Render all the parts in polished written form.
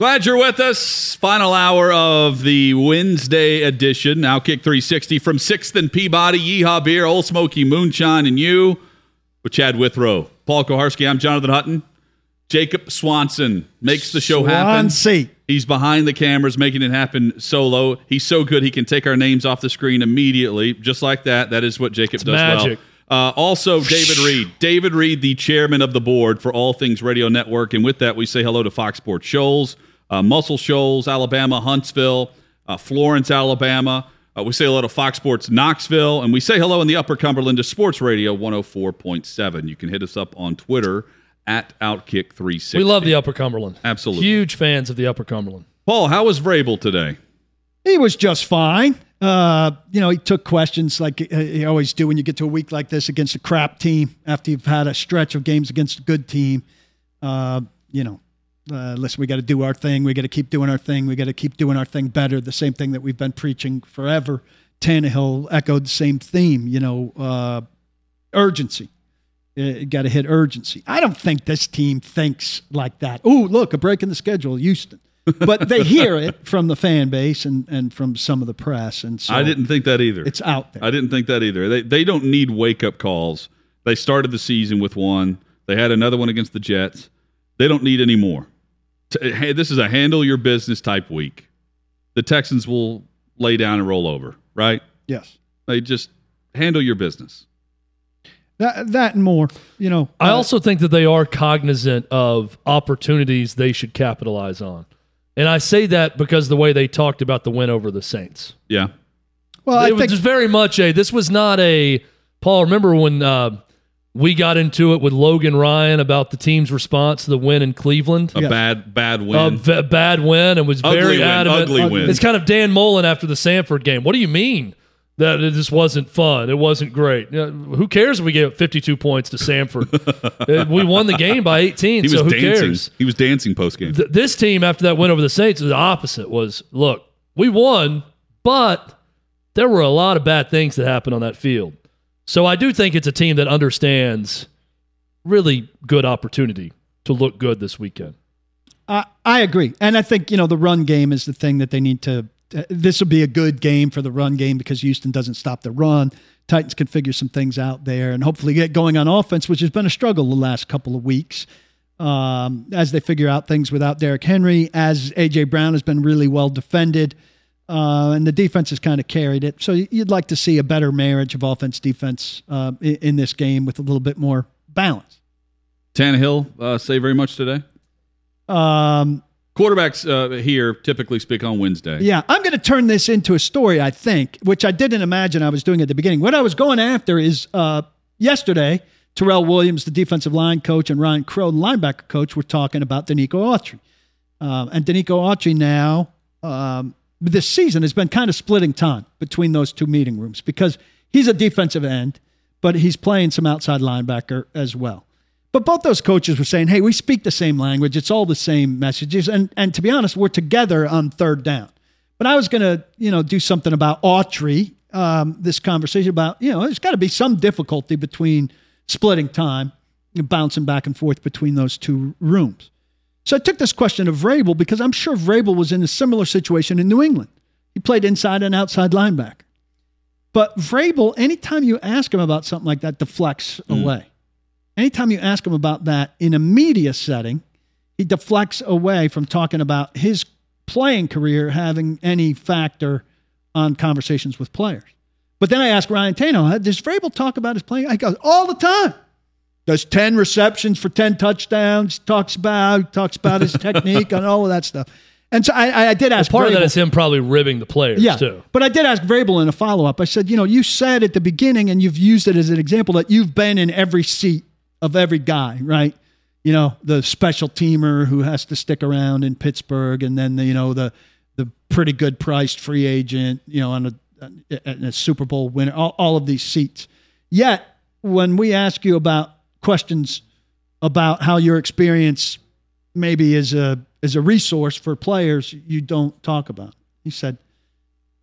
Glad you're with us. Final hour of the Wednesday edition. Outkick 360 from 6th and Peabody. Yeehaw beer, Old Smoky Moonshine, and you with Chad Withrow. Paul Koharski, I'm Jonathan Hutton. Jacob Swanson makes the show happen. He's behind the cameras making it happen solo. He's so good he can take our names off the screen immediately. Just like that. That is what Jacob does magic. Well. Also, David Reed. David Reed, the chairman of the board for All Things Radio Network. And with that, we say hello to Fox Sports Shoals. Muscle Shoals, Alabama, Huntsville, Florence, Alabama. We say hello to Fox Sports Knoxville, and we say hello in the Upper Cumberland to Sports Radio 104.7. You can hit us up on Twitter at Outkick 360. We love the Upper Cumberland. Absolutely. Huge fans of the Upper Cumberland. Paul, how was Vrabel today? He was just fine. He took questions like he always do when you get to a week like this against a crap team after you've had a stretch of games against a good team. Listen, we got to do our thing. We got to keep doing our thing. We got to keep doing our thing better. The same thing that we've been preaching forever. Tannehill echoed the same theme, urgency. Got to hit urgency. I don't think this team thinks like that. Oh, look, a break in the schedule, Houston. But they hear it from the fan base and from some of the press. And so I didn't think that either. It's out there. I didn't think that either. They don't need wake-up calls. They started the season with one. They had another one against the Jets. They don't need any more. Hey, this is a handle your business type week. The Texans will lay down and roll over, right? Yes. They just handle your business. That and more, I also think that they are cognizant of opportunities they should capitalize on. And I say that because the way they talked about the win over the Saints. Yeah. Well, I think was very much this was not a, Paul, remember when we got into it with Logan Ryan about the team's response to the win in Cleveland. A bad win. A bad win and was very adamant. Ugly win. It's kind of Dan Mullen after the Samford game. What do you mean that it just wasn't fun? It wasn't great. Who cares if we gave up 52 points to Samford? We won the game by 18, so who cares? He was dancing post-game. This team, after that win over the Saints, the opposite was, look, we won, but there were a lot of bad things that happened on that field. So I do think it's a team that understands really good opportunity to look good this weekend. I agree. And I think, the run game is the thing that they need to – this will be a good game for the run game because Houston doesn't stop the run. Titans can figure some things out there and hopefully get going on offense, which has been a struggle the last couple of weeks as they figure out things without Derrick Henry, as A.J. Brown has been really well defended. And the defense has kind of carried it. So you'd like to see a better marriage of offense-defense in this game with a little bit more balance. Tannehill, say very much today? Quarterbacks here typically speak on Wednesday. Yeah, I'm going to turn this into a story, I think, which I didn't imagine I was doing at the beginning. What I was going after is yesterday, Terrell Williams, the defensive line coach, and Ryan Crowe, the linebacker coach, were talking about Danico Autry. And Danico Autry now... this season has been kind of splitting time between those two meeting rooms because he's a defensive end, but he's playing some outside linebacker as well. But both those coaches were saying, hey, we speak the same language. It's all the same messages. And to be honest, we're together on third down. But I was going to, do something about Autry, this conversation about, there's got to be some difficulty between splitting time and bouncing back and forth between those two rooms. So I took this question of Vrabel because I'm sure Vrabel was in a similar situation in New England. He played inside and outside linebacker. But Vrabel, anytime you ask him about something like that, deflects away. Anytime you ask him about that in a media setting, he deflects away from talking about his playing career having any factor on conversations with players. But then I asked Ryan Tannehill, does Vrabel talk about his playing? He goes, all the time. Does 10 receptions for 10 touchdowns, talks about his technique and all of that stuff. And so I did ask Vrabel. Part of that is him probably ribbing the players, too. But I did ask Vrabel in a follow-up. I said, you said at the beginning, and you've used it as an example, that you've been in every seat of every guy, right? You know, the special teamer who has to stick around in Pittsburgh, and then, you know, the pretty good priced free agent, you know, on a Super Bowl winner, all of these seats. Yet, when we ask you about questions about how your experience maybe is a resource for players, you don't talk about. He said,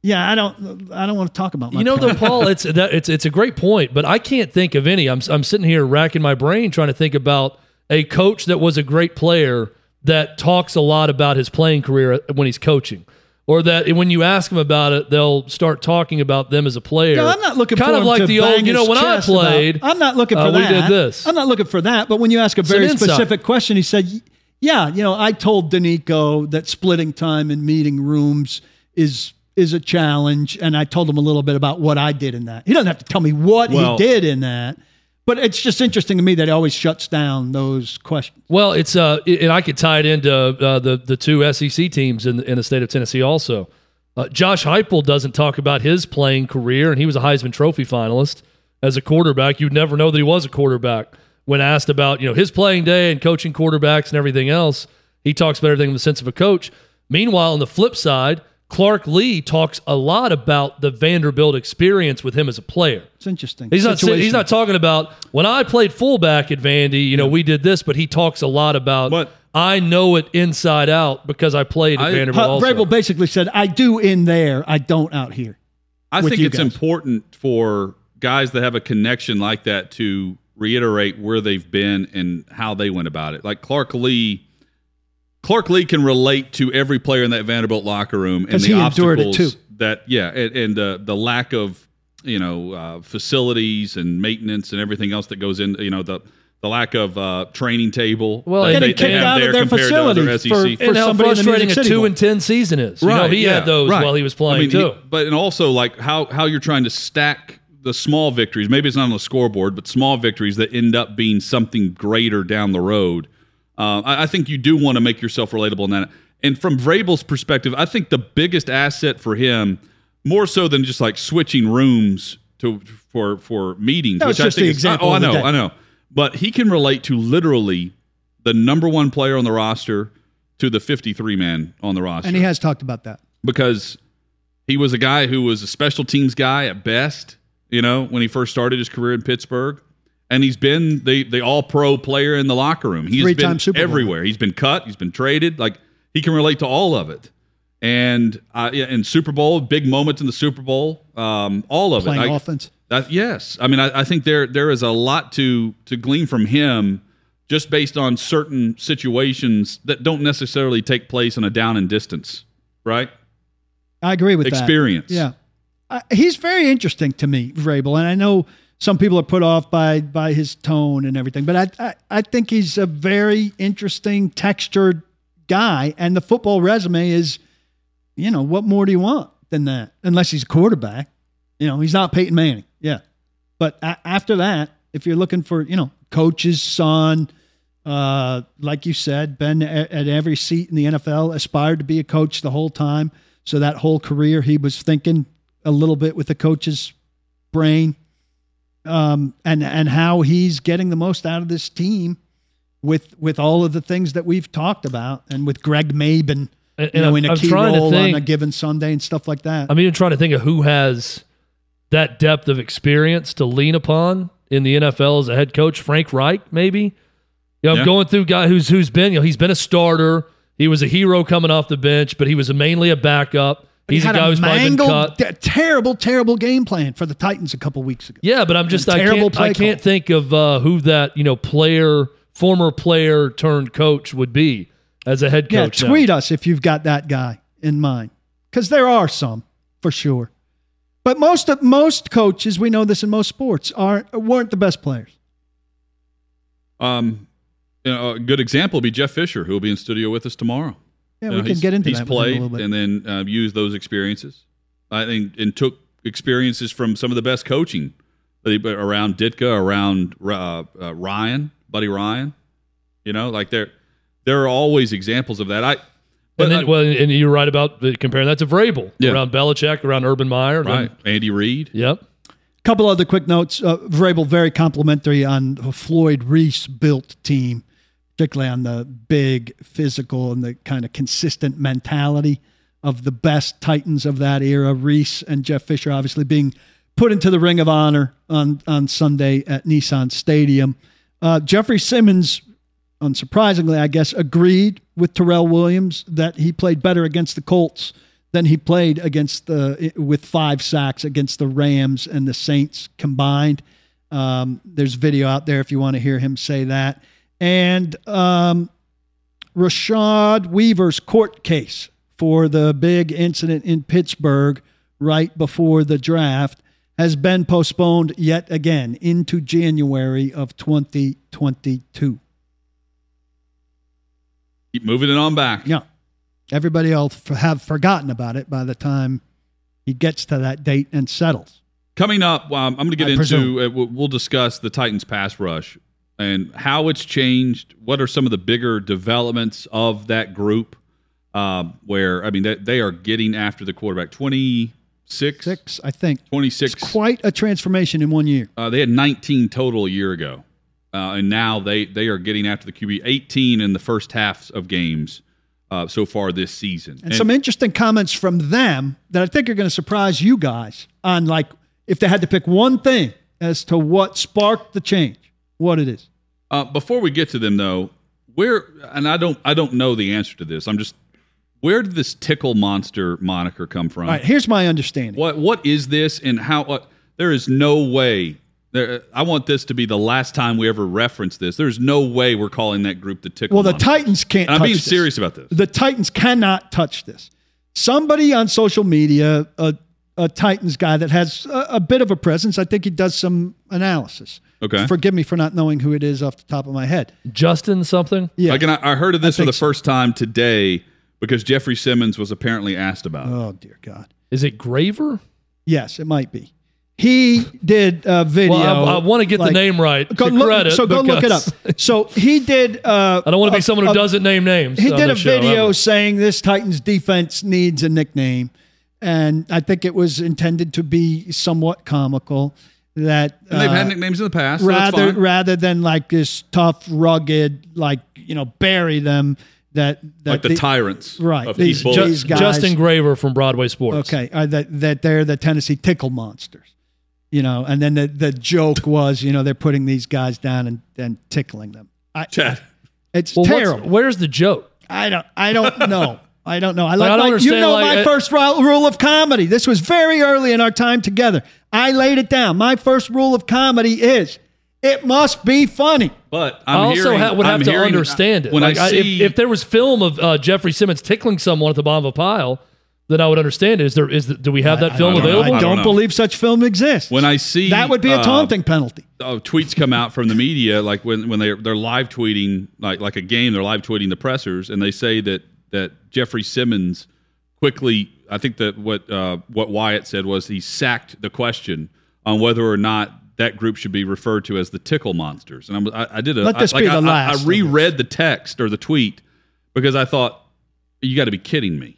yeah, I don't want to talk about my parents. Though, Paul, it's a great point, but I can't think of any. I'm sitting here racking my brain trying to think about a coach that was a great player that talks a lot about his playing career when he's coaching, or that when you ask them about it, they'll start talking about them as a player. No, I'm not looking kind for of like to the bang old, you know, when I played, about, I'm not looking for that. We did this. I'm not looking for that. But when you ask a very specific question, he said, yeah, you know, I told Danico that splitting time in meeting rooms is a challenge. And I told him a little bit about what I did in that. He doesn't have to tell me what he did in that. But it's just interesting to me that it always shuts down those questions. Well, it's and I could tie it into the two SEC teams in the state of Tennessee also. Josh Heupel doesn't talk about his playing career, and he was a Heisman Trophy finalist as a quarterback. You'd never know that he was a quarterback. When asked about, you know, his playing day and coaching quarterbacks and everything else, he talks about everything in the sense of a coach. Meanwhile, on the flip side, Clark Lee talks a lot about the Vanderbilt experience with him as a player. It's interesting. He's not talking about, when I played fullback at Vandy, you know, we did this, but he talks a lot about, I know it inside out because I played at Vanderbilt also. Vrabel basically said, I do in there, I don't out here. I think it's important for guys that have a connection like that to reiterate where they've been and how they went about it. Like Clark Lee can relate to every player in that Vanderbilt locker room and the obstacles endured it too. and the lack of, you know, facilities and maintenance and everything else that goes in, you know, the lack of training table. Well, they kicked out of their facilities for how frustrating a 2-10 season is. Right, you know, he had those while he was playing too. But also like how you're trying to stack the small victories. Maybe it's not on the scoreboard, but small victories that end up being something greater down the road. I think you do want to make yourself relatable in that. And from Vrabel's perspective, I think the biggest asset for him, more so than just like switching rooms for meetings, which I think is, I know. But he can relate to literally the number one player on the roster to the 53 man on the roster. And he has talked about that. Because he was a guy who was a special teams guy at best, you know, when he first started his career in Pittsburgh. And he's been the all-pro player in the locker room. He's been everywhere. He's been cut. He's been traded. Like, he can relate to all of it. And in Super Bowl, big moments in the Super Bowl, all of it. Playing offense. Yes. I mean, I think there is a lot to glean from him just based on certain situations that don't necessarily take place on a down and distance, right? I agree with that. Experience. Yeah. He's very interesting to me, Vrabel. And I know some people are put off by his tone and everything, but I think he's a very interesting, textured guy, and the football resume is, you know, what more do you want than that? Unless he's a quarterback. You know, he's not Peyton Manning. Yeah. But after that, if you're looking for, you know, coach's son, like you said, been at every seat in the NFL, aspired to be a coach the whole time, so that whole career he was thinking a little bit with the coach's brain. And how he's getting the most out of this team with all of the things that we've talked about, and with Greg Maben, in a key role on a given Sunday and stuff like that. I'm even trying to think of who has that depth of experience to lean upon in the NFL as a head coach. Frank Reich, maybe. You know, I'm going through guy who's been, you know, he's been a starter. He was a hero coming off the bench, but he was mainly a backup. He's a guy who's probably been cut. Terrible game plan for the Titans a couple weeks ago. Yeah, but I can't think of who that, you know, former player turned coach would be as a head coach. Yeah, tweet us if you've got that guy in mind, because there are some for sure. But most coaches, we know this in most sports, weren't the best players. You know, a good example would be Jeff Fisher, who will be in studio with us tomorrow. Yeah, we can get into that. He's played and then used those experiences, I think, and took experiences from some of the best coaching around Ditka, around Ryan, Buddy Ryan. You know, like there are always examples of that. And you're right about comparing that to Vrabel, around Belichick, around Urban Meyer, right? Andy Reid. Yep. Couple other quick notes. Vrabel, very complimentary on Floyd Reese built team, particularly on the big physical and the kind of consistent mentality of the best Titans of that era. Reese and Jeff Fisher obviously being put into the Ring of Honor on Sunday at Nissan Stadium. Jeffrey Simmons, unsurprisingly, I guess, agreed with Terrell Williams that he played better against the Colts than he played against with 5 sacks against the Rams and the Saints combined. There's video out there if you want to hear him say that. And Rashad Weaver's court case for the big incident in Pittsburgh right before the draft has been postponed yet again into January of 2022. Keep moving it on back. Yeah. Everybody will have forgotten about it by the time he gets to that date and settles. Coming up, I'm going to get into, we'll discuss the Titans pass rush and how it's changed. What are some of the bigger developments of that group where, I mean, they are getting after the quarterback. 26? Six, I think. 26. It's quite a transformation in 1 year. They had 19 total a year ago, and now they are getting after the QB. 18 in the first half of games. So far this season. And some interesting comments from them that I think are going to surprise you guys on, like, if they had to pick one thing as to what sparked the change, what it is. Before we get to them, though, I don't know the answer to this. Where did this Tickle Monster moniker come from? All right, here's my understanding. What is this and how? There is no way. I want this to be the last time we ever reference this. There's no way we're calling that group the Tickle Monster. Well, the Titans can't touch this. I'm being serious about this. The Titans cannot touch this. Somebody on social media, a Titans guy that has a bit of a presence, I think he does some analysis. Okay. Forgive me for not knowing who it is off the top of my head. Justin something? Yeah. I heard of this for the first time today because Jeffrey Simmons was apparently asked about it. Oh, dear God. Is it Graver? Yes, it might be. He did a video. Well, I want to get the name right. Go look it up. So he did. I don't want to be someone who doesn't name names. He did a video saying this Titans defense needs a nickname, and I think it was intended to be somewhat comical. That and they've had nicknames in the past. Rather than like this tough, rugged, bury them. That like the tyrants, right? Of these guys. Justin Graver from Broadway Sports. Okay, that they're the Tennessee Tickle Monsters. And then the joke was, they're putting these guys down and tickling them. Chad, it's terrible. Where's the joke? I don't know. I don't know. My first rule of comedy. This was very early in our time together. I laid it down. My first rule of comedy is it must be funny. But I would have to understand it. If there was film of Jeffrey Simmons tickling someone at the bottom of a pile, then I would understand it. Do we have that film available? I don't believe such film exists. When I see that would be a taunting penalty. Tweets come out from the media when they're live tweeting like a game. They're live tweeting the pressers, and they say that Jeffrey Simmons quickly. I think that what Wyatt said was he sacked the question on whether or not that group should be referred to as the Tickle Monsters. And I reread the text or the tweet because I thought, you got to be kidding me.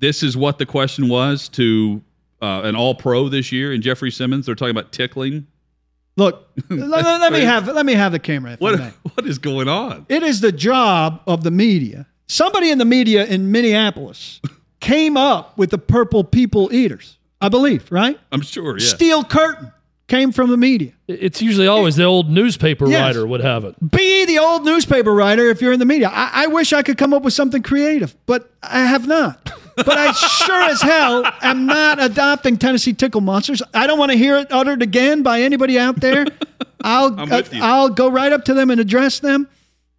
This is what the question was to an All-Pro this year, and Jeffrey Simmons. They're talking about tickling. Look, let me have the camera. What is going on? It is the job of the media. Somebody in the media in Minneapolis came up with the purple people eaters, I believe, right? I'm sure. Yeah. Steel curtain came from the media. It's usually always the old newspaper writer would have it. Be the old newspaper writer if you're in the media. I wish I could come up with something creative, but I have not. But I sure as hell am not adopting Tennessee Tickle Monsters. I don't want to hear it uttered again by anybody out there. I'll go right up to them and address them.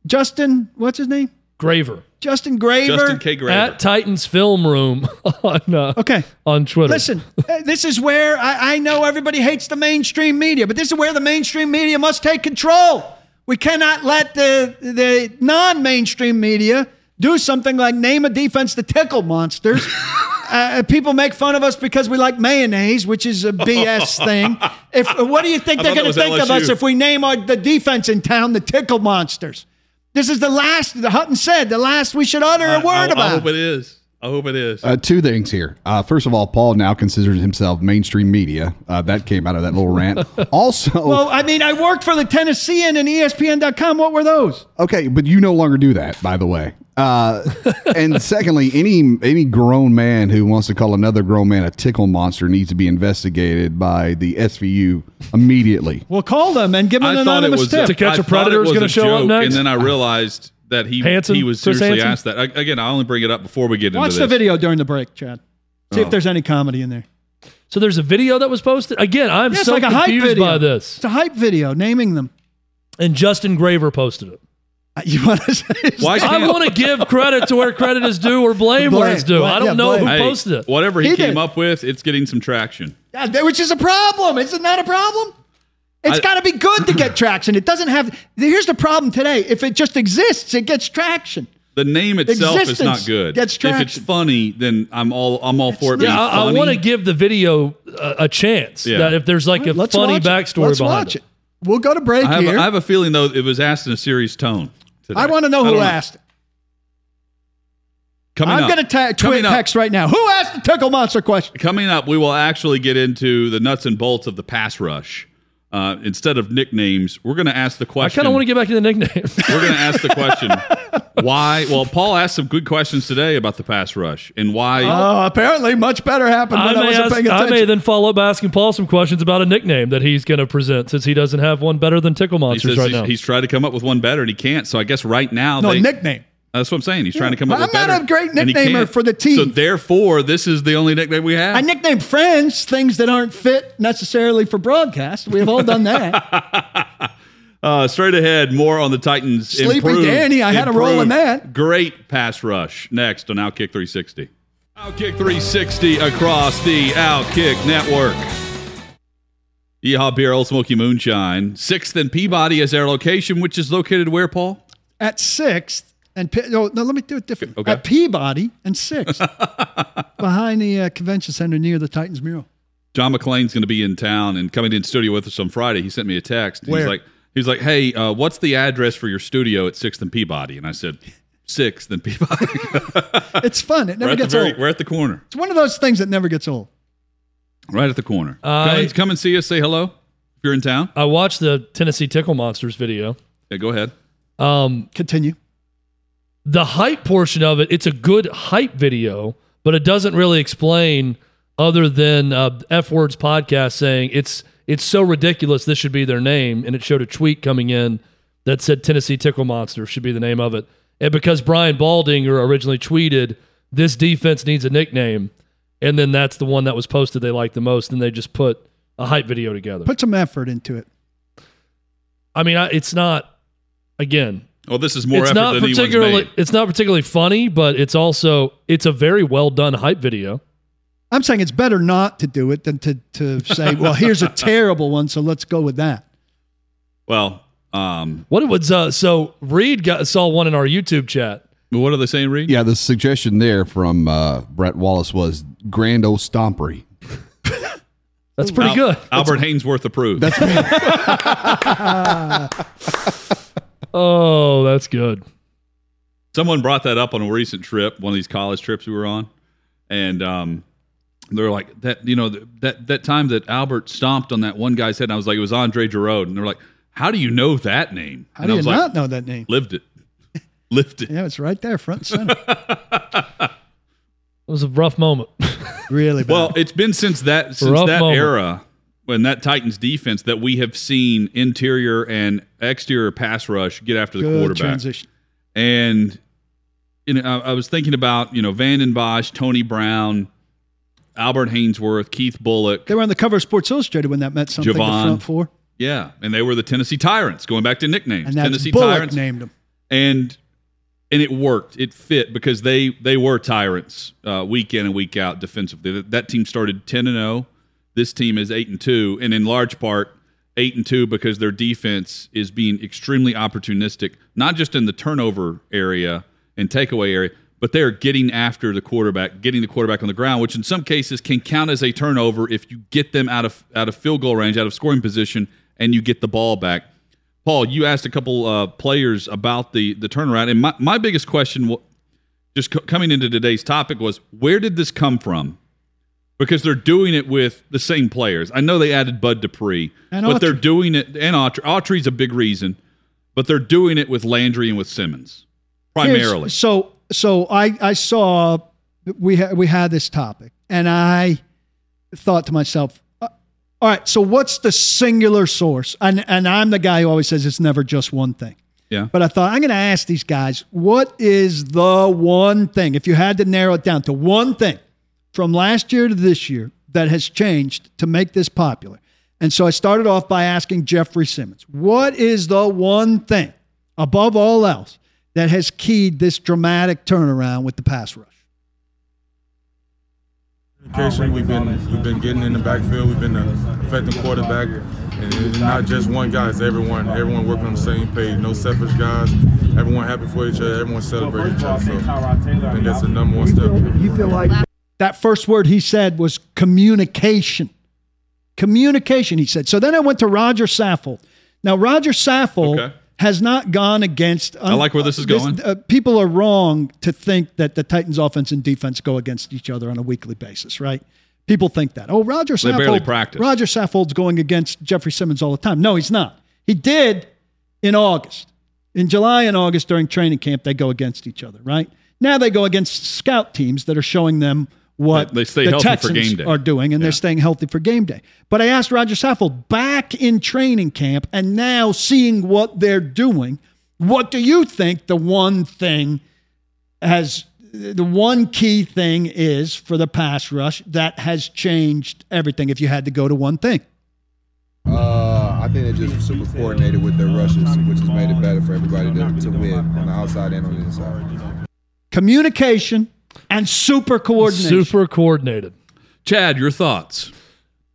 Justin, what's his name? Graver. Justin Graver. Justin K. Graver. At Titans Film Room on Twitter. Listen, this is where I know everybody hates the mainstream media, but this is where the mainstream media must take control. We cannot let the non-mainstream media do something like name a defense the Tickle Monsters. People make fun of us because we like mayonnaise, which is a BS thing. What do you think they're going to think of us if we name the defense in town the Tickle Monsters? This is the last, Hutton said, we should utter a word about. I hope it is. I hope it is. Two things here. First of all, Paul now considers himself mainstream media. That came out of that little rant. Also, well, I mean, I worked for the Tennessean and ESPN.com. What were those? Okay, but you no longer do that, by the way. And secondly, any grown man who wants to call another grown man a tickle monster needs to be investigated by the SVU immediately. Well, call them and give them an anonymous tip. To Catch a Predator is going to show up next. And then I realized that he was seriously asked that. Again, I only bring it up before we get into this. Watch the video during the break, Chad. See if there's any comedy in there. So there's a video that was posted? Again, I'm so like confused by this. It's a hype video, naming them. And Justin Graver posted it. You want to say I want to give credit to where credit is due or blame where it's due. I don't know who posted it. Whatever he came up with, it's getting some traction. Yeah, which is a problem. Is it not a problem? It's got to be good to get traction. It doesn't have... Here's the problem today. If it just exists, it gets traction. The name itself is not good. Gets traction. If it's funny, then I'm all for it being funny. I want to give the video a chance. Yeah. That if there's like a funny backstory behind it. We'll go to break here. I have a feeling, though, it was asked in a serious tone today. I want to know who asked it. I'm going to tweet text right now. Who asked the Tickle Monster question? Coming up, we will actually get into the nuts and bolts of the pass rush. Instead of nicknames, we're going to ask the question. I kind of want to get back to the nicknames. We're going to ask the question, why? Well, Paul asked some good questions today about the pass rush and why. Oh, apparently much better happened when I wasn't paying attention. I may then follow up by asking Paul some questions about a nickname that he's going to present since he doesn't have one better than Tickle Monsters right now. He's tried to come up with one better and he can't. So I guess right now. No, nickname. That's what I'm saying. He's trying to come up with better. I'm not a great nicknamer for the team. So therefore, this is the only nickname we have. I nickname friends things that aren't fit necessarily for broadcast. We have all done that. Straight ahead, more on the Titans. Sleepy Danny, I had a role in that. Great pass rush. Next on Outkick 360. Outkick 360 across the Outkick Network. Yeehaw beer, Old Smoky Moonshine. 6th and Peabody is their location, which is located where, Paul? At 6th. And let me do it different. Okay. At Peabody and 6th, behind the convention center near the Titans mural. John McClain's going to be in town and coming in studio with us on Friday. He sent me a text. Where? He's like, hey, what's the address for your studio at 6th and Peabody? And I said, 6th and Peabody. It's fun. It never gets old. We're at the corner. It's one of those things that never gets old. Right at the corner. Come and see us. Say hello if you're in town. I watched the Tennessee Tickle Monsters video. Yeah, go ahead. Continue. The hype portion of it, it's a good hype video, but it doesn't really explain other than F Words podcast saying it's so ridiculous this should be their name, and it showed a tweet coming in that said Tennessee Tickle Monster should be the name of it. And because Brian Baldinger originally tweeted, this defense needs a nickname, and then that's the one that was posted they liked the most, and they just put a hype video together. Put some effort into it. I mean, it's not, again... Well, this is more effort than anyone's made. It's not particularly funny, but it's a very well-done hype video. I'm saying it's better not to do it than to say, well, here's a terrible one, so let's go with that. Well, so Reed saw one in our YouTube chat. What are they saying, Reed? Yeah, the suggestion there from Brett Wallace was Grand Ole Stompery. That's pretty good. Albert Haynesworth approved. That's good. Oh, that's good. Someone brought that up on a recent trip, one of these college trips we were on, and they're like that. You know that time that Albert stomped on that one guy's head, and I was like, it was Andre Girode, and they're like, "How do you know that name?" How do you not know that name? Lived it. Yeah, it's right there, front and center. It was a rough moment, really bad. Well, it's been since that era. And that Titans defense that we have seen interior and exterior pass rush get after the quarterback. Transition. And I was thinking about, Vanden Bosch, Tony Brown, Albert Haynesworth, Keith Bullock. They were on the cover of Sports Illustrated when that meant something. Javon, the front four. Yeah, and they were the Tennessee Tyrants, going back to nicknames. And Tennessee Bullock named them. And it worked. It fit because they were tyrants week in and week out defensively. That team started 10-0. This team is 8-2, and in large part 8-2 because their defense is being extremely opportunistic, not just in the turnover area and takeaway area, but they're getting after the quarterback, getting the quarterback on the ground, which in some cases can count as a turnover if you get them out of field goal range, out of scoring position, and you get the ball back. Paul, you asked a couple players about the turnaround, and my biggest question just coming into today's topic was, where did this come from? Because they're doing it with the same players. I know they added Bud Dupree, but they're doing it, and Autry's a big reason, but they're doing it with Landry and with Simmons primarily. So I saw we had this topic, and I thought to myself, all right, so what's the singular source? And I'm the guy who always says it's never just one thing. Yeah. But I thought, I'm going to ask these guys, what is the one thing, if you had to narrow it down to one thing from last year to this year that has changed to make this popular? And so I started off by asking Jeffrey Simmons, what is the one thing, above all else, that has keyed this dramatic turnaround with the pass rush? Communication. We've been getting in the backfield. We've been affecting quarterback, and it's not just one guy. It's everyone working on the same page. No selfish guys. Everyone happy for each other. Everyone celebrating each other. So I think that's the number one step. You feel like that first word he said was communication. Communication, he said. So then I went to Roger Saffold. Now Roger Saffold has not gone against. I like where this is going. People are wrong to think that the Titans' offense and defense go against each other on a weekly basis, right? People think that. Oh, Roger Saffold. They barely practice. Roger Saffold's going against Jeffrey Simmons all the time. No, he's not. He did in August. In July and August during training camp, they go against each other, right? Now they go against scout teams that are showing them what they stay the Texans are doing, and they're staying healthy for game day. But I asked Roger Saffold, back in training camp and now seeing what they're doing, what do you think the one thing has, the one key thing is for the pass rush that has changed everything, if you had to go to one thing? I think they're just super coordinated with their rushes, which has made it better for everybody to win on the outside and on the inside. Communication. And super coordinated. Super coordinated. Chad, your thoughts?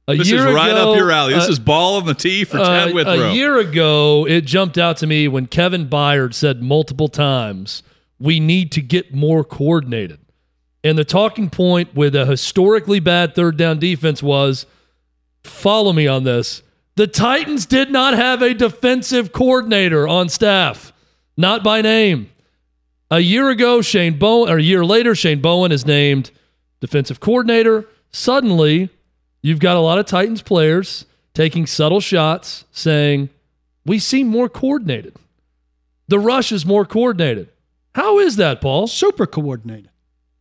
This is right up your alley. This is ball on the tee for Chad Withrow. A year ago, it jumped out to me when Kevin Byard said multiple times, we need to get more coordinated. And the talking point with a historically bad third down defense was, follow me on this, the Titans did not have a defensive coordinator on staff, not by name. A year ago, Shane Bowen is named defensive coordinator. Suddenly, you've got a lot of Titans players taking subtle shots saying, we seem more coordinated. The rush is more coordinated. How is that, Paul? Super coordinated.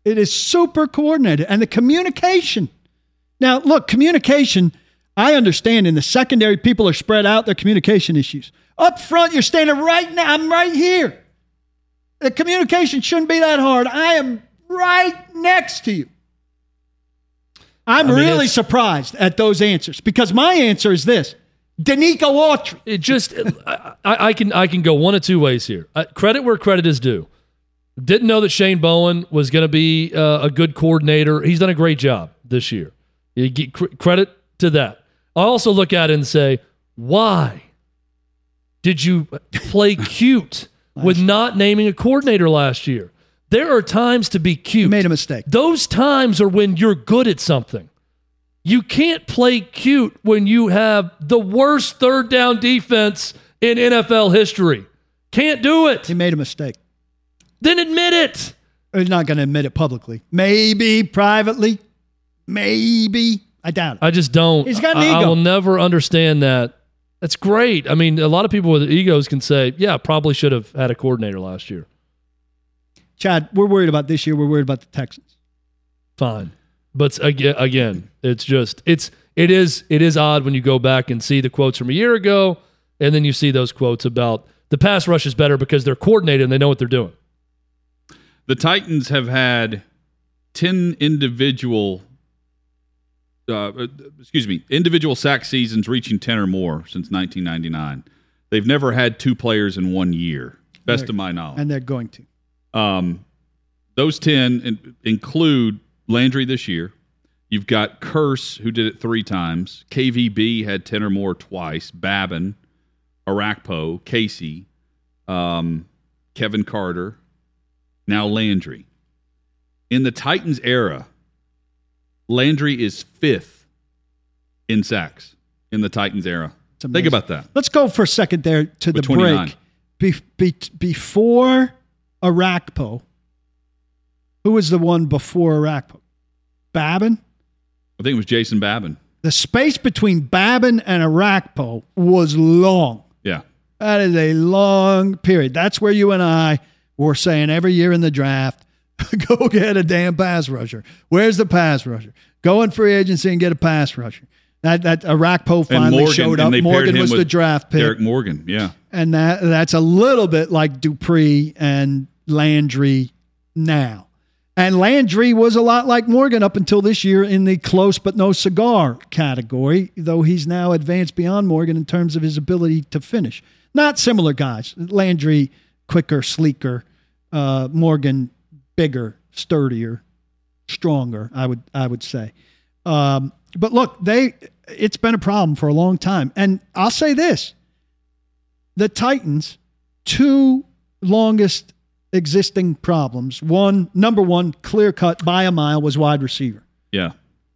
It is super coordinated. And the communication. Now, look, communication, I understand in the secondary, people are spread out, their communication issues. Up front, you're standing right now. I'm right here. The communication shouldn't be that hard. I am right next to you. I mean, really surprised at those answers, because my answer is this: Danico Autry. It just, I can go one of two ways here. Credit where credit is due. Didn't know that Shane Bowen was going to be a good coordinator. He's done a great job this year. You get credit to that. I also look at it and say, why did you play cute? With not naming a coordinator last year. There are times to be cute. You made a mistake. Those times are when you're good at something. You can't play cute when you have the worst third down defense in NFL history. Can't do it. He made a mistake. Then admit it. He's not going to admit it publicly. Maybe privately. Maybe. I doubt it. I just don't. He's got an ego. I will never understand that. That's great. I mean, a lot of people with egos can say, yeah, probably should have had a coordinator last year. Chad, we're worried about this year. We're worried about the Texans. Fine. But again, it is odd when you go back and see the quotes from a year ago, and then you see those quotes about the pass rush is better because they're coordinated and they know what they're doing. The Titans have had 10 individual sack seasons reaching 10 or more since 1999. They've never had two players in one year, to my knowledge. And they're going to. Those 10 include Landry this year. You've got Curse, who did it 3 times. KVB had 10 or more twice. Babin, Arakpo, Casey, Kevin Carter, now Landry. In the Titans era, Landry is 5th in sacks in the Titans era. Think about that. Let's go for a second there to the break. Before Arakpo, Who was the one before Arakpo? Babin? I think it was Jason Babin. The space between Babin and Arakpo was long. Yeah. That is a long period. That's where you and I were saying every year in the draft, go get a damn pass rusher. Where's the pass rusher? Go in free agency and get a pass rusher. That Arakpo finally showed up. Morgan was the draft pick. Derek Morgan, yeah. And that's a little bit like Dupree and Landry now. And Landry was a lot like Morgan up until this year in the close but no cigar category, though he's now advanced beyond Morgan in terms of his ability to finish. Not similar guys. Landry, quicker, sleeker. Morgan, bigger, sturdier, stronger, I would say. But look, it's been a problem for a long time. And I'll say this. The Titans, two longest existing problems. Number one, clear cut by a mile was wide receiver. Yeah.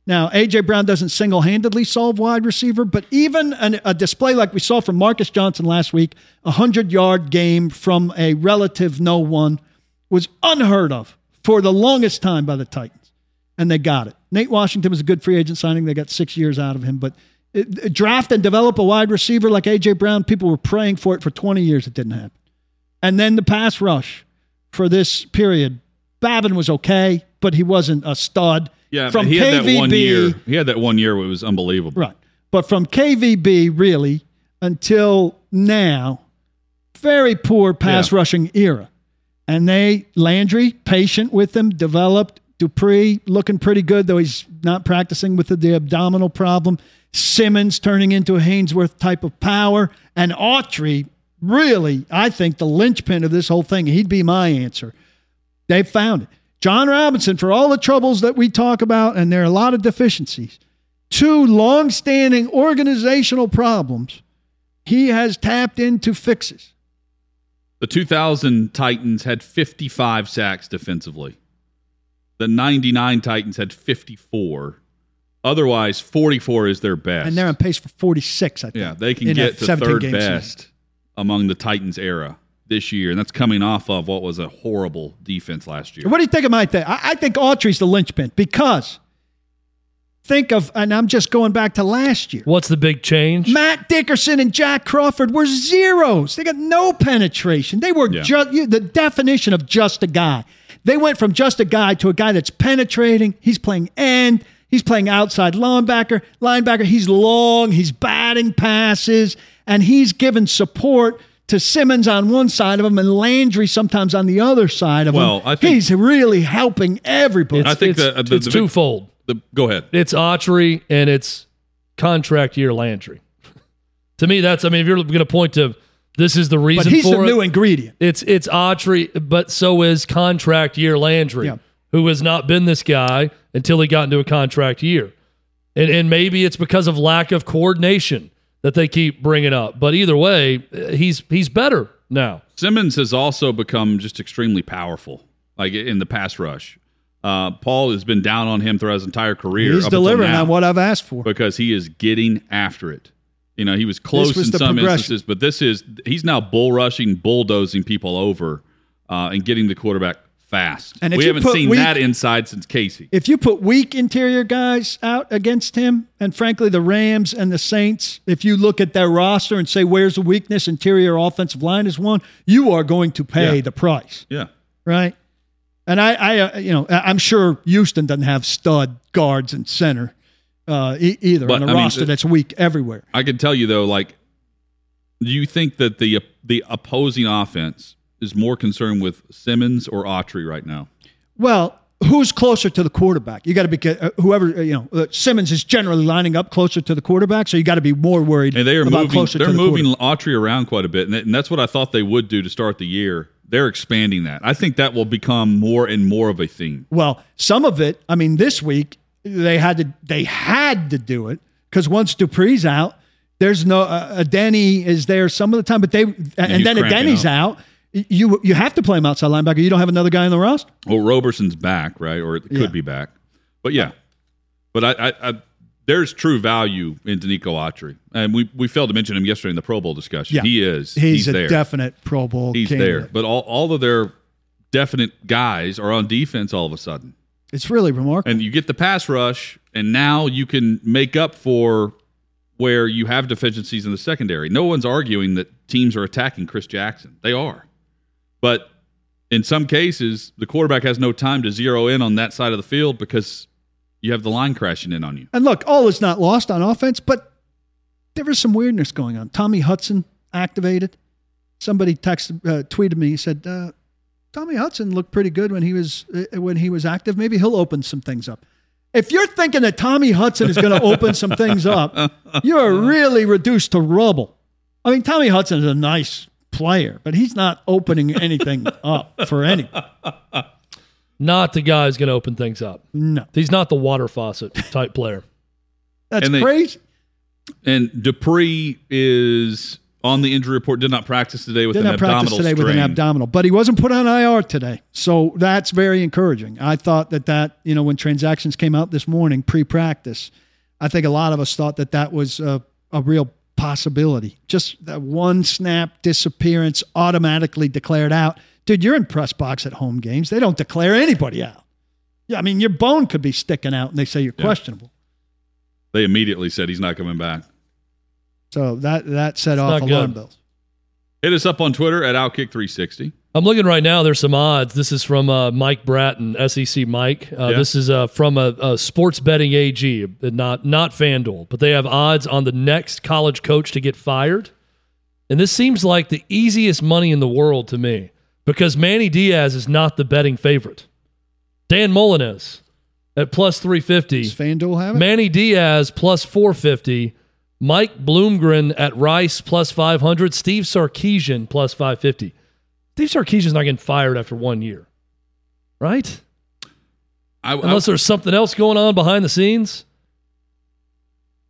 Now, A.J. Brown doesn't single-handedly solve wide receiver, but even a display like we saw from Marcus Johnson last week, 100-yard game from a relative no one, was unheard of for the longest time by the Titans, and they got it. Nate Washington was a good free agent signing. They got 6 years out of him, but draft and develop a wide receiver like A.J. Brown, people were praying for it for 20 years. It didn't happen. And then the pass rush for this period. Babin was okay, but he wasn't a stud. Yeah, from he had KVB, that 1 year. He had that 1 year where it was unbelievable. Right. But from KVB, really, until now, very poor pass-rushing era. And Landry, patient with him, developed. Dupree, looking pretty good, though he's not practicing with the abdominal problem. Simmons turning into a Haynesworth type of power. And Autry, really, I think, the linchpin of this whole thing. He'd be my answer. They found it. John Robinson, for all the troubles that we talk about, and there are a lot of deficiencies, two longstanding organizational problems he has tapped into fixes. The 2000 Titans had 55 sacks defensively. The 99 Titans had 54. Otherwise, 44 is their best. And they're on pace for 46, I think. Yeah, they can get to third best season among the Titans era this year, and that's coming off of what was a horrible defense last year. What do you think of my thing? I think Autry's the linchpin because and I'm just going back to last year. What's the big change? Matt Dickerson and Jack Crawford were zeros. They got no penetration. They were the definition of just a guy. They went from just a guy to a guy that's penetrating. He's playing end. He's playing outside linebacker. He's long. He's batting passes, and he's given support to Simmons on one side of him and Landry sometimes on the other side of him. I think he's really helping everybody. I think it's twofold. Go ahead. It's Autry and it's contract year Landry. To me, if you're going to point to this is the reason for it. But he's the new ingredient. It's Autry, but so is contract year Landry, who has not been this guy until he got into a contract year. And maybe it's because of lack of coordination that they keep bringing up. But either way, he's better now. Simmons has also become just extremely powerful, like in the pass rush. Paul has been down on him throughout his entire career. He's delivering on what I've asked for. Because he is getting after it. You know, he was close in some instances, but he's now bull rushing, bulldozing people over and getting the quarterback fast. And we haven't seen that inside since Casey. If you put weak interior guys out against him, and frankly the Rams and the Saints, if you look at their roster and say where's the weakness, interior offensive line is one, you are going to pay the price. Yeah. Right? And I'm sure Houston doesn't have stud guards and center either, but on a roster that's weak everywhere. I can tell you though, like, do you think that the opposing offense is more concerned with Simmons or Autry right now? Well, who's closer to the quarterback? You got to be Simmons is generally lining up closer to the quarterback, so you got to be more worried about moving Autry around quite a bit, and that's what I thought they would do to start the year. They're expanding that. I think that will become more and more of a theme. Well, some of it, this week they had to do it because once Dupree's out, there's no Adeni is there some of the time, but then Adeni's out. You have to play him outside linebacker. You don't have another guy in the roster. Well, Roberson's back, right? Or it could be back. But but there's true value in Danico Autry, and we failed to mention him yesterday in the Pro Bowl discussion. Yeah. He's a definite Pro Bowl candidate. But all of their definite guys are on defense all of a sudden. It's really remarkable. And you get the pass rush, and now you can make up for where you have deficiencies in the secondary. No one's arguing that teams are attacking Chris Jackson. They are. But in some cases, the quarterback has no time to zero in on that side of the field because you have the line crashing in on you. And look, all is not lost on offense, but there is some weirdness going on. Tommy Hudson activated. Somebody tweeted me. He said, Tommy Hudson looked pretty good when he was active. Maybe he'll open some things up. If you're thinking that Tommy Hudson is going to open some things up, you're really reduced to rubble. I mean, Tommy Hudson is a nice player, but he's not opening anything up for anyone. Not the guy who's going to open things up. No. He's not the water faucet type player. That's crazy. And Dupree is on the injury report, did not practice today with an abdominal strain. But he wasn't put on IR today. So that's very encouraging. I thought that, you know, when transactions came out this morning, pre-practice, I think a lot of us thought that was a real possibility. Just that one snap disappearance automatically declared out. Dude, you're in press box at home games. They don't declare anybody out. Yeah, I mean, your bone could be sticking out and they say you're questionable. They immediately said he's not coming back. So that set off alarm bells. Hit us up on Twitter at Outkick 360. I'm looking right now. There's some odds. This is from Mike Bratton, SEC Mike. This is from a sports betting AG, not FanDuel, but they have odds on the next college coach to get fired. And this seems like the easiest money in the world to me because Manny Diaz is not the betting favorite. Dan Mullen is at plus 350. Does FanDuel have it? Manny Diaz plus 450. Mike Bloomgren at Rice plus 500. Steve Sarkisian plus 550. Steve Sarkisian's not getting fired after 1 year, right? Unless there's something else going on behind the scenes.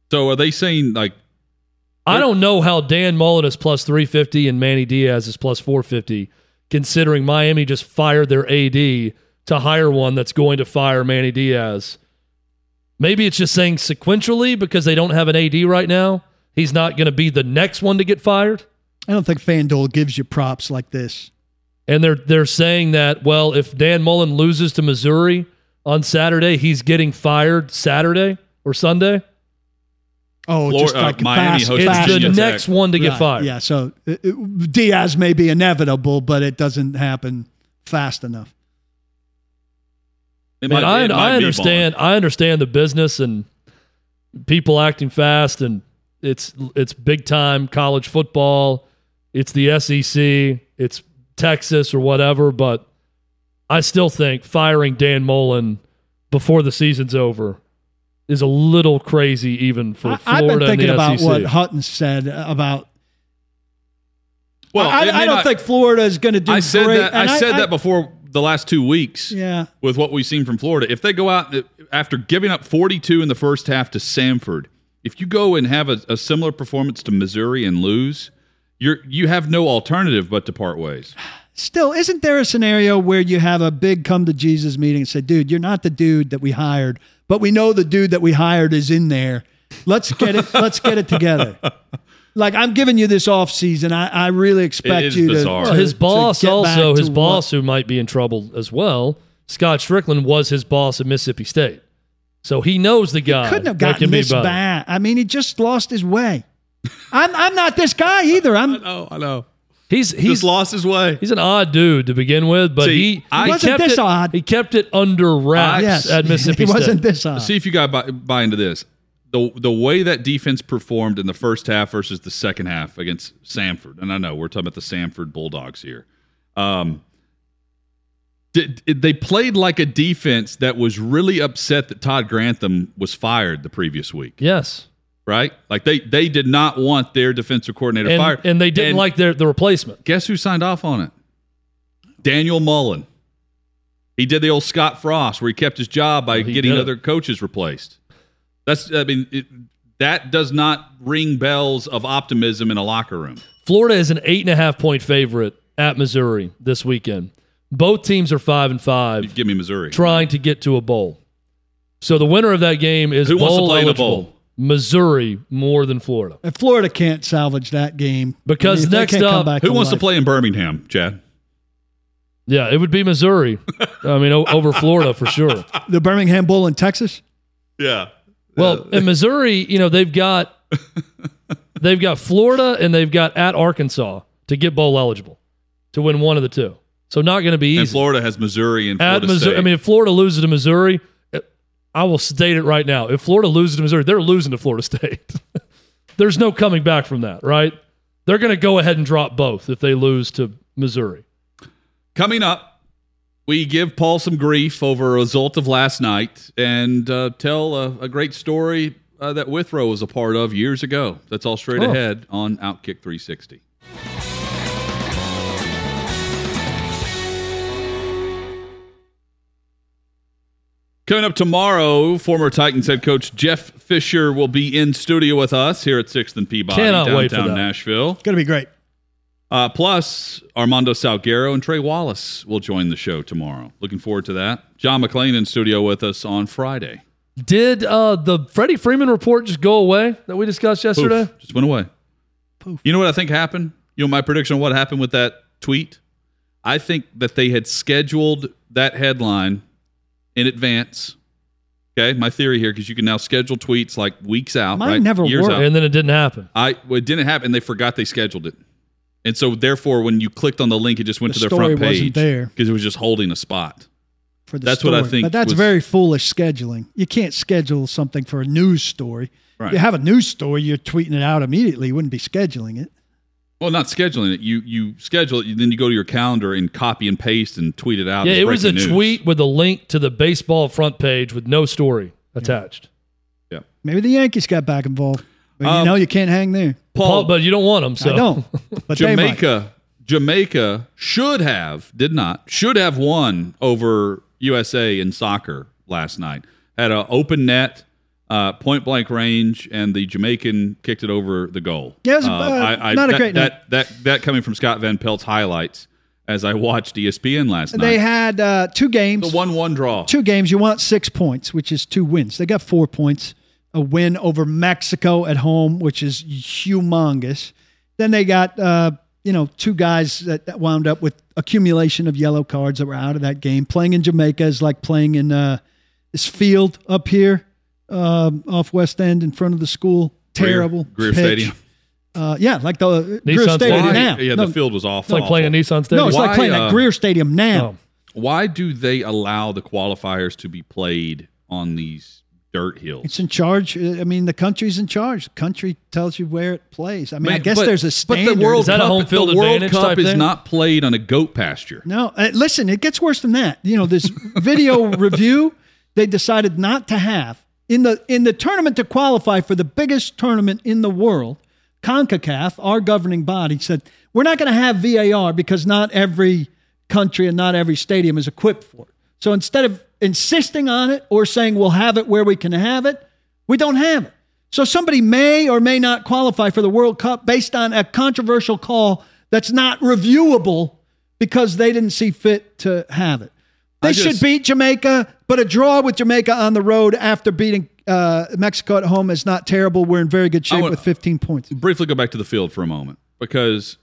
So are they saying like? I don't know how Dan Mullen is plus 350 and Manny Diaz is plus 450, considering Miami just fired their AD to hire one that's going to fire Manny Diaz. Maybe it's just saying sequentially because they don't have an AD right now. He's not going to be the next one to get fired. I don't think FanDuel gives you props like this. And they're saying that, well, if Dan Mullen loses to Missouri on Saturday, he's getting fired Saturday or Sunday. Oh, Florida, just like Miami fast, it's the next one to get fired. Yeah, so Diaz may be inevitable, but it doesn't happen fast enough. I understand the business and people acting fast, and it's big time college football. It's the SEC. It's Texas or whatever. But I still think firing Dan Mullen before the season's over is a little crazy, even for Florida. I've been thinking about what Hutton said about. Well, I don't think Florida is going to do. I said that before. The last 2 weeks with what we've seen from Florida. If they go out after giving up 42 in the first half to Samford, if you go and have a similar performance to Missouri and lose, you have no alternative but to part ways. Still, isn't there a scenario where you have a big come-to-Jesus meeting and say, dude, you're not the dude that we hired, but we know the dude that we hired is in there. Let's get it together. Like, I'm giving you this offseason. I really expect you bizarre. To. Well, his boss to also, his boss who might be in trouble as well, Scott Strickland was his boss at Mississippi State. So he knows the guy. He couldn't have gotten this bad. I mean, he just lost his way. I'm not this guy either. I know. He's lost his way. He's an odd dude to begin with, but he wasn't this odd. He kept it under wraps at Mississippi State. He wasn't this odd. See if you guys buy into this. The way that defense performed in the first half versus the second half against Samford, and I know we're talking about the Samford Bulldogs here, they played like a defense that was really upset that Todd Grantham was fired the previous week. Yes. Right? Like they did not want their defensive coordinator fired. And they didn't like the replacement. Guess who signed off on it? Daniel Mullen. He did the old Scott Frost where he kept his job by getting other coaches replaced. That does not ring bells of optimism in a locker room. Florida is an 8.5-point favorite at Missouri this weekend. Both teams are 5-5. Give me Missouri. Trying to get to a bowl. So the winner of that game is bowl eligible. Who wants to play in a bowl? Missouri more than Florida. If Florida can't salvage that game. Because next up, who wants to play in Birmingham, Chad? Yeah, it would be Missouri. I mean, over Florida for sure. The Birmingham Bowl in Texas? Yeah. Well, in Missouri, you know, they've got Florida and they've got at Arkansas to get bowl eligible, to win one of the two. So not going to be easy. And Florida has Missouri and Florida State. I mean, if Florida loses to Missouri, I will state it right now. If Florida loses to Missouri, they're losing to Florida State. There's no coming back from that, right? They're going to go ahead and drop both if they lose to Missouri. Coming up, we give Paul some grief over a result of last night and tell a great story that Withrow was a part of years ago. That's all straight ahead on Outkick 360. Coming up tomorrow, former Titans head coach Jeff Fisher will be in studio with us here at 6th and Peabody, downtown Nashville. It's going to be great. Plus, Armando Salguero and Trey Wallace will join the show tomorrow. Looking forward to that. John McClain in studio with us on Friday. Did the Freddie Freeman report just go away that we discussed yesterday? Poof, just went away. Poof. You know what I think happened? You know my prediction of what happened with that tweet? I think that they had scheduled that headline in advance. Okay, my theory here, because you can now schedule tweets like weeks out. Mine never worked, and then it didn't happen. It didn't happen, and they forgot they scheduled it. And so, therefore, when you clicked on the link, it just went to their front page because it was just holding a spot. That's what I think. But that's very foolish scheduling. You can't schedule something for a news story. Right. You have a news story, you're tweeting it out immediately. You wouldn't be scheduling it. Well, not scheduling it. You schedule it, then you go to your calendar and copy and paste and tweet it out. Yeah, it was a tweet with a link to the baseball front page with no story attached. Yeah. Maybe the Yankees got back involved. But you know you can't hang there. Paul, but you don't want them, so. I don't. But Jamaica should have won over USA in soccer last night. Had an open net. Point-blank range, and the Jamaican kicked it over the goal. Yeah, it was not a great night. That coming from Scott Van Pelt's highlights as I watched ESPN last night. They had two games. The 1-1 draw. Two games. You want 6 points, which is two wins. They got 4 points. A win over Mexico at home, which is humongous. Then they got two guys that wound up with accumulation of yellow cards that were out of that game. Playing in Jamaica is like playing in this field up here. Off West End in front of the school. Terrible. Greer Stadium. Like the Greer Stadium now. Yeah, the field was awful. It's like playing a Nissan Stadium. No, it's like playing at Greer Stadium now. Why do they allow the qualifiers to be played on these dirt hills? It's in charge. I mean, the country's in charge. The country tells you where it plays. I mean, I guess there's a standard. But the World Cup, is not played on a goat pasture. No. Listen, it gets worse than that. You know, this video review, they decided not to have. In the tournament to qualify for the biggest tournament in the world, CONCACAF, our governing body, said, we're not going to have VAR because not every country and not every stadium is equipped for it. So instead of insisting on it or saying we'll have it where we can have it, we don't have it. So somebody may or may not qualify for the World Cup based on a controversial call that's not reviewable because they didn't see fit to have it. They should beat Jamaica, but a draw with Jamaica on the road after beating Mexico at home is not terrible. We're in very good shape with 15 points. Briefly go back to the field for a moment because,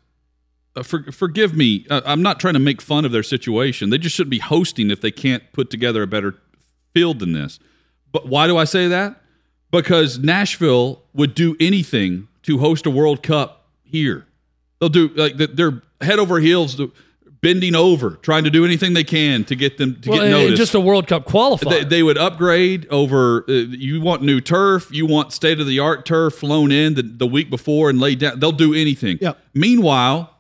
forgive me, I'm not trying to make fun of their situation. They just shouldn't be hosting if they can't put together a better field than this. But why do I say that? Because Nashville would do anything to host a World Cup here. They'll do they're head over heels to bending over, trying to do anything they can to get them to get noticed. Just a World Cup qualifier. They would upgrade over, you want new turf, you want state-of-the-art turf flown in the week before and laid down. They'll do anything. Yep. Meanwhile,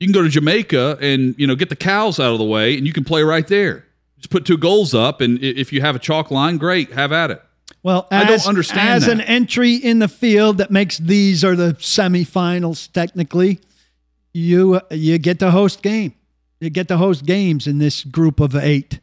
you can go to Jamaica and get the cows out of the way and you can play right there. Just put two goals up, and if you have a chalk line, great, have at it. Well, I don't understand as that. An entry in the field that makes these are the semifinals technically, you get to host game. You get to host games in this group of eight.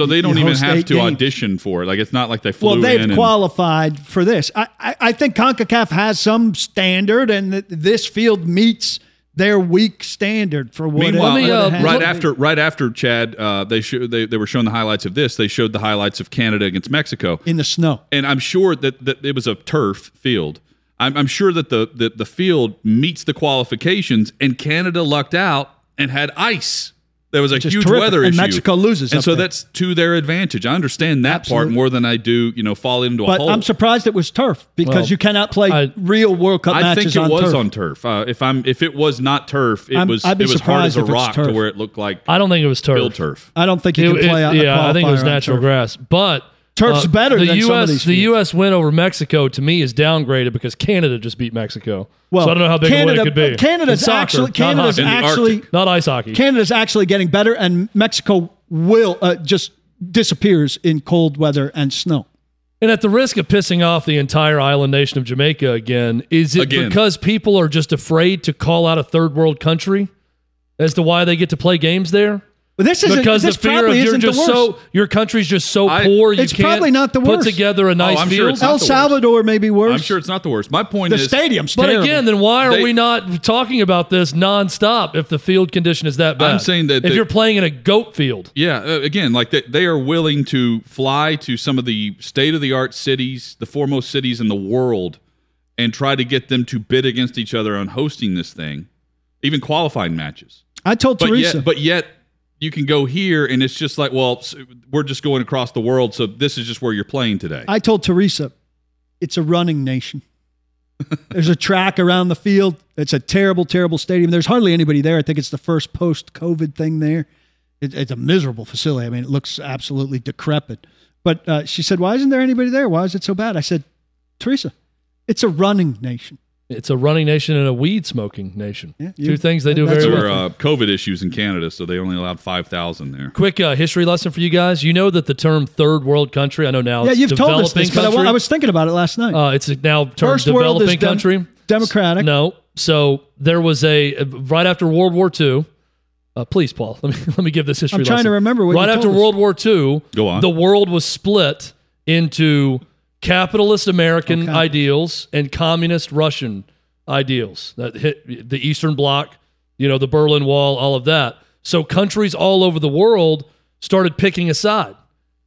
So they don't even have to audition for it. Like, it's not like they flew in. Well, they've qualified for this. I think CONCACAF has some standard, and this field meets their weak standard for what. Meanwhile, right after Chad, they were showing the highlights of this. They showed the highlights of Canada against Mexico in the snow, and I'm sure that it was a turf field. I'm sure that the field meets the qualifications, and Canada lucked out and had ice There was a huge weather issue. And Mexico loses. And so that's to their advantage. I understand that part more than I do, you know, fall into a hole. But I'm surprised it was turf because you cannot play real World Cup matches on turf. I think it was on turf. If it was not turf, it was hard as a rock to where it looked like. I don't think it was turf. I don't think you can play out in a qualifier. Yeah, I think it was natural grass. But turf's better than some of these. The U.S. win over Mexico, to me, is downgraded because Canada just beat Mexico. Well, so I don't know how big a win it could be. Canada's actually not ice hockey. Canada's actually getting better, and Mexico will just disappears in cold weather and snow. And at the risk of pissing off the entire island nation of Jamaica again, because people are just afraid to call out a third world country as to why they get to play games there? Your country's just so poor, you can't put together a nice field. El Salvador may be worse. I'm sure it's not the worst. My point is... The stadium's terrible. But again, then why are we not talking about this nonstop if the field condition is that bad? I'm saying that... If you're playing in a goat field. Yeah, again, like they are willing to fly to some of the state-of-the-art cities, the foremost cities in the world, and try to get them to bid against each other on hosting this thing, even qualifying matches. I told Teresa... But yet you can go here, and it's just like, well, we're just going across the world, so this is just where you're playing today. I told Teresa, it's a running nation. There's a track around the field. It's a terrible, terrible stadium. There's hardly anybody there. I think it's the first post-COVID thing there. It's a miserable facility. I mean, it looks absolutely decrepit. But she said, why isn't there anybody there? Why is it so bad? I said, Teresa, it's a running nation. It's a running nation and a weed-smoking nation. Yeah, two things they do very well. There were COVID issues in Canada, so they only allowed 5,000 there. Quick history lesson for you guys. You know that the term third world country, I know now it's developing country. Yeah, you've told us this, but I was thinking about it last night. It's now termed developing country. Democratic. No. So there was right after World War II, please, Paul, let me give this history lesson. I'm trying to remember what you told us. Right after World War II, go on. The world was split into... capitalist American ideals and communist Russian ideals that hit the Eastern Bloc, you know, the Berlin Wall, all of that. So countries all over the world started picking a side.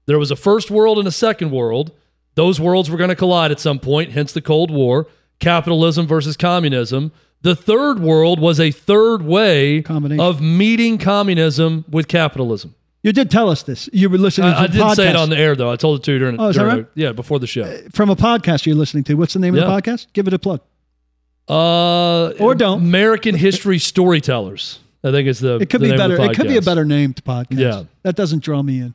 There was a first world and a second world. Those worlds were going to collide at some point, hence the Cold War, capitalism versus communism. The third world was a third way of meeting communism with capitalism. You did tell us this. You were listening to a podcast. I didn't say it on the air, though. I told it to you during... Oh, is that right? Yeah, before the show. From a podcast you're listening to. What's the name of the podcast? Give it a plug. Or don't. American History Storytellers, I think is the name of the podcast. It could be a better named podcast. Yeah. That doesn't draw me in.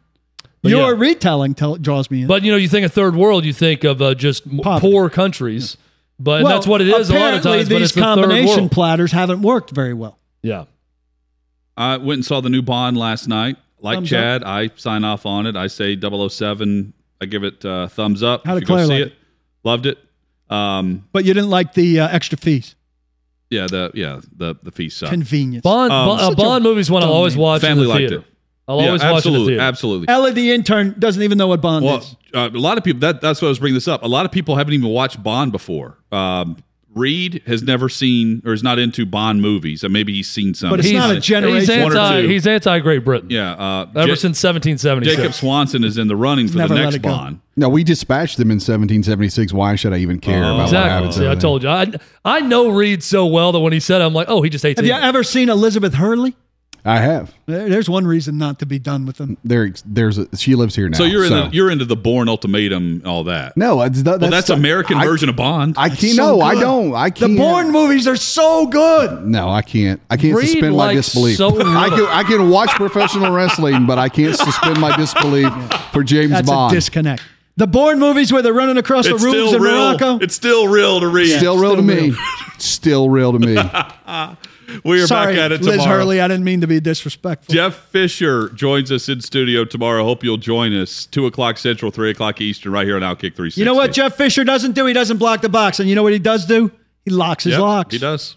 But your retelling draws me in. But, you know, you think of third world, you think of just poor countries. Yeah. But that's what it is a lot of times. These combination platters haven't worked very well. Yeah. I went and saw the new Bond last night. Like thumbs Chad, up. I sign off on it. I say 007. I give it thumbs up. How did Claire see it? Loved it. But you didn't like the extra fees. Yeah, the fees suck. Convenience. Bond movies one I always watch in the theater. I'll always watch in the theater. Absolutely. Ella the intern doesn't even know what Bond is. A lot of people, that's why I was bringing this up. A lot of people haven't even watched Bond before. Reed has never seen or is not into Bond movies. And maybe he's seen some. But he's not a generation. He's anti-Great Britain. Yeah. Ever since 1776. Jacob Swanson is in the running for the next Bond. No, we dispatched him in 1776. Why should I even care about what happens? Yeah, I told you. I know Reed so well that when he said it, I'm like, he just hates it. Have you ever seen Elizabeth Hurley? I have. There's one reason not to be done with them. She lives here now. So you're into the Bourne Ultimatum, all that. No, that's American version of Bond. I can't. The Bourne movies are so good. No, I can't suspend my disbelief. I can watch professional wrestling, but I can't suspend my disbelief for James Bond. That's a disconnect. The Bourne movies where they're running across the roofs in Morocco. It's still real to read. Still real to me. We are back at it tomorrow. Liz Hurley, I didn't mean to be disrespectful. Jeff Fisher joins us in studio tomorrow. Hope you'll join us. 2 o'clock Central, 3 o'clock Eastern, right here on Outkick 360. You know what Jeff Fisher doesn't do? He doesn't block the box. And you know what he does do? He locks his locks. He does.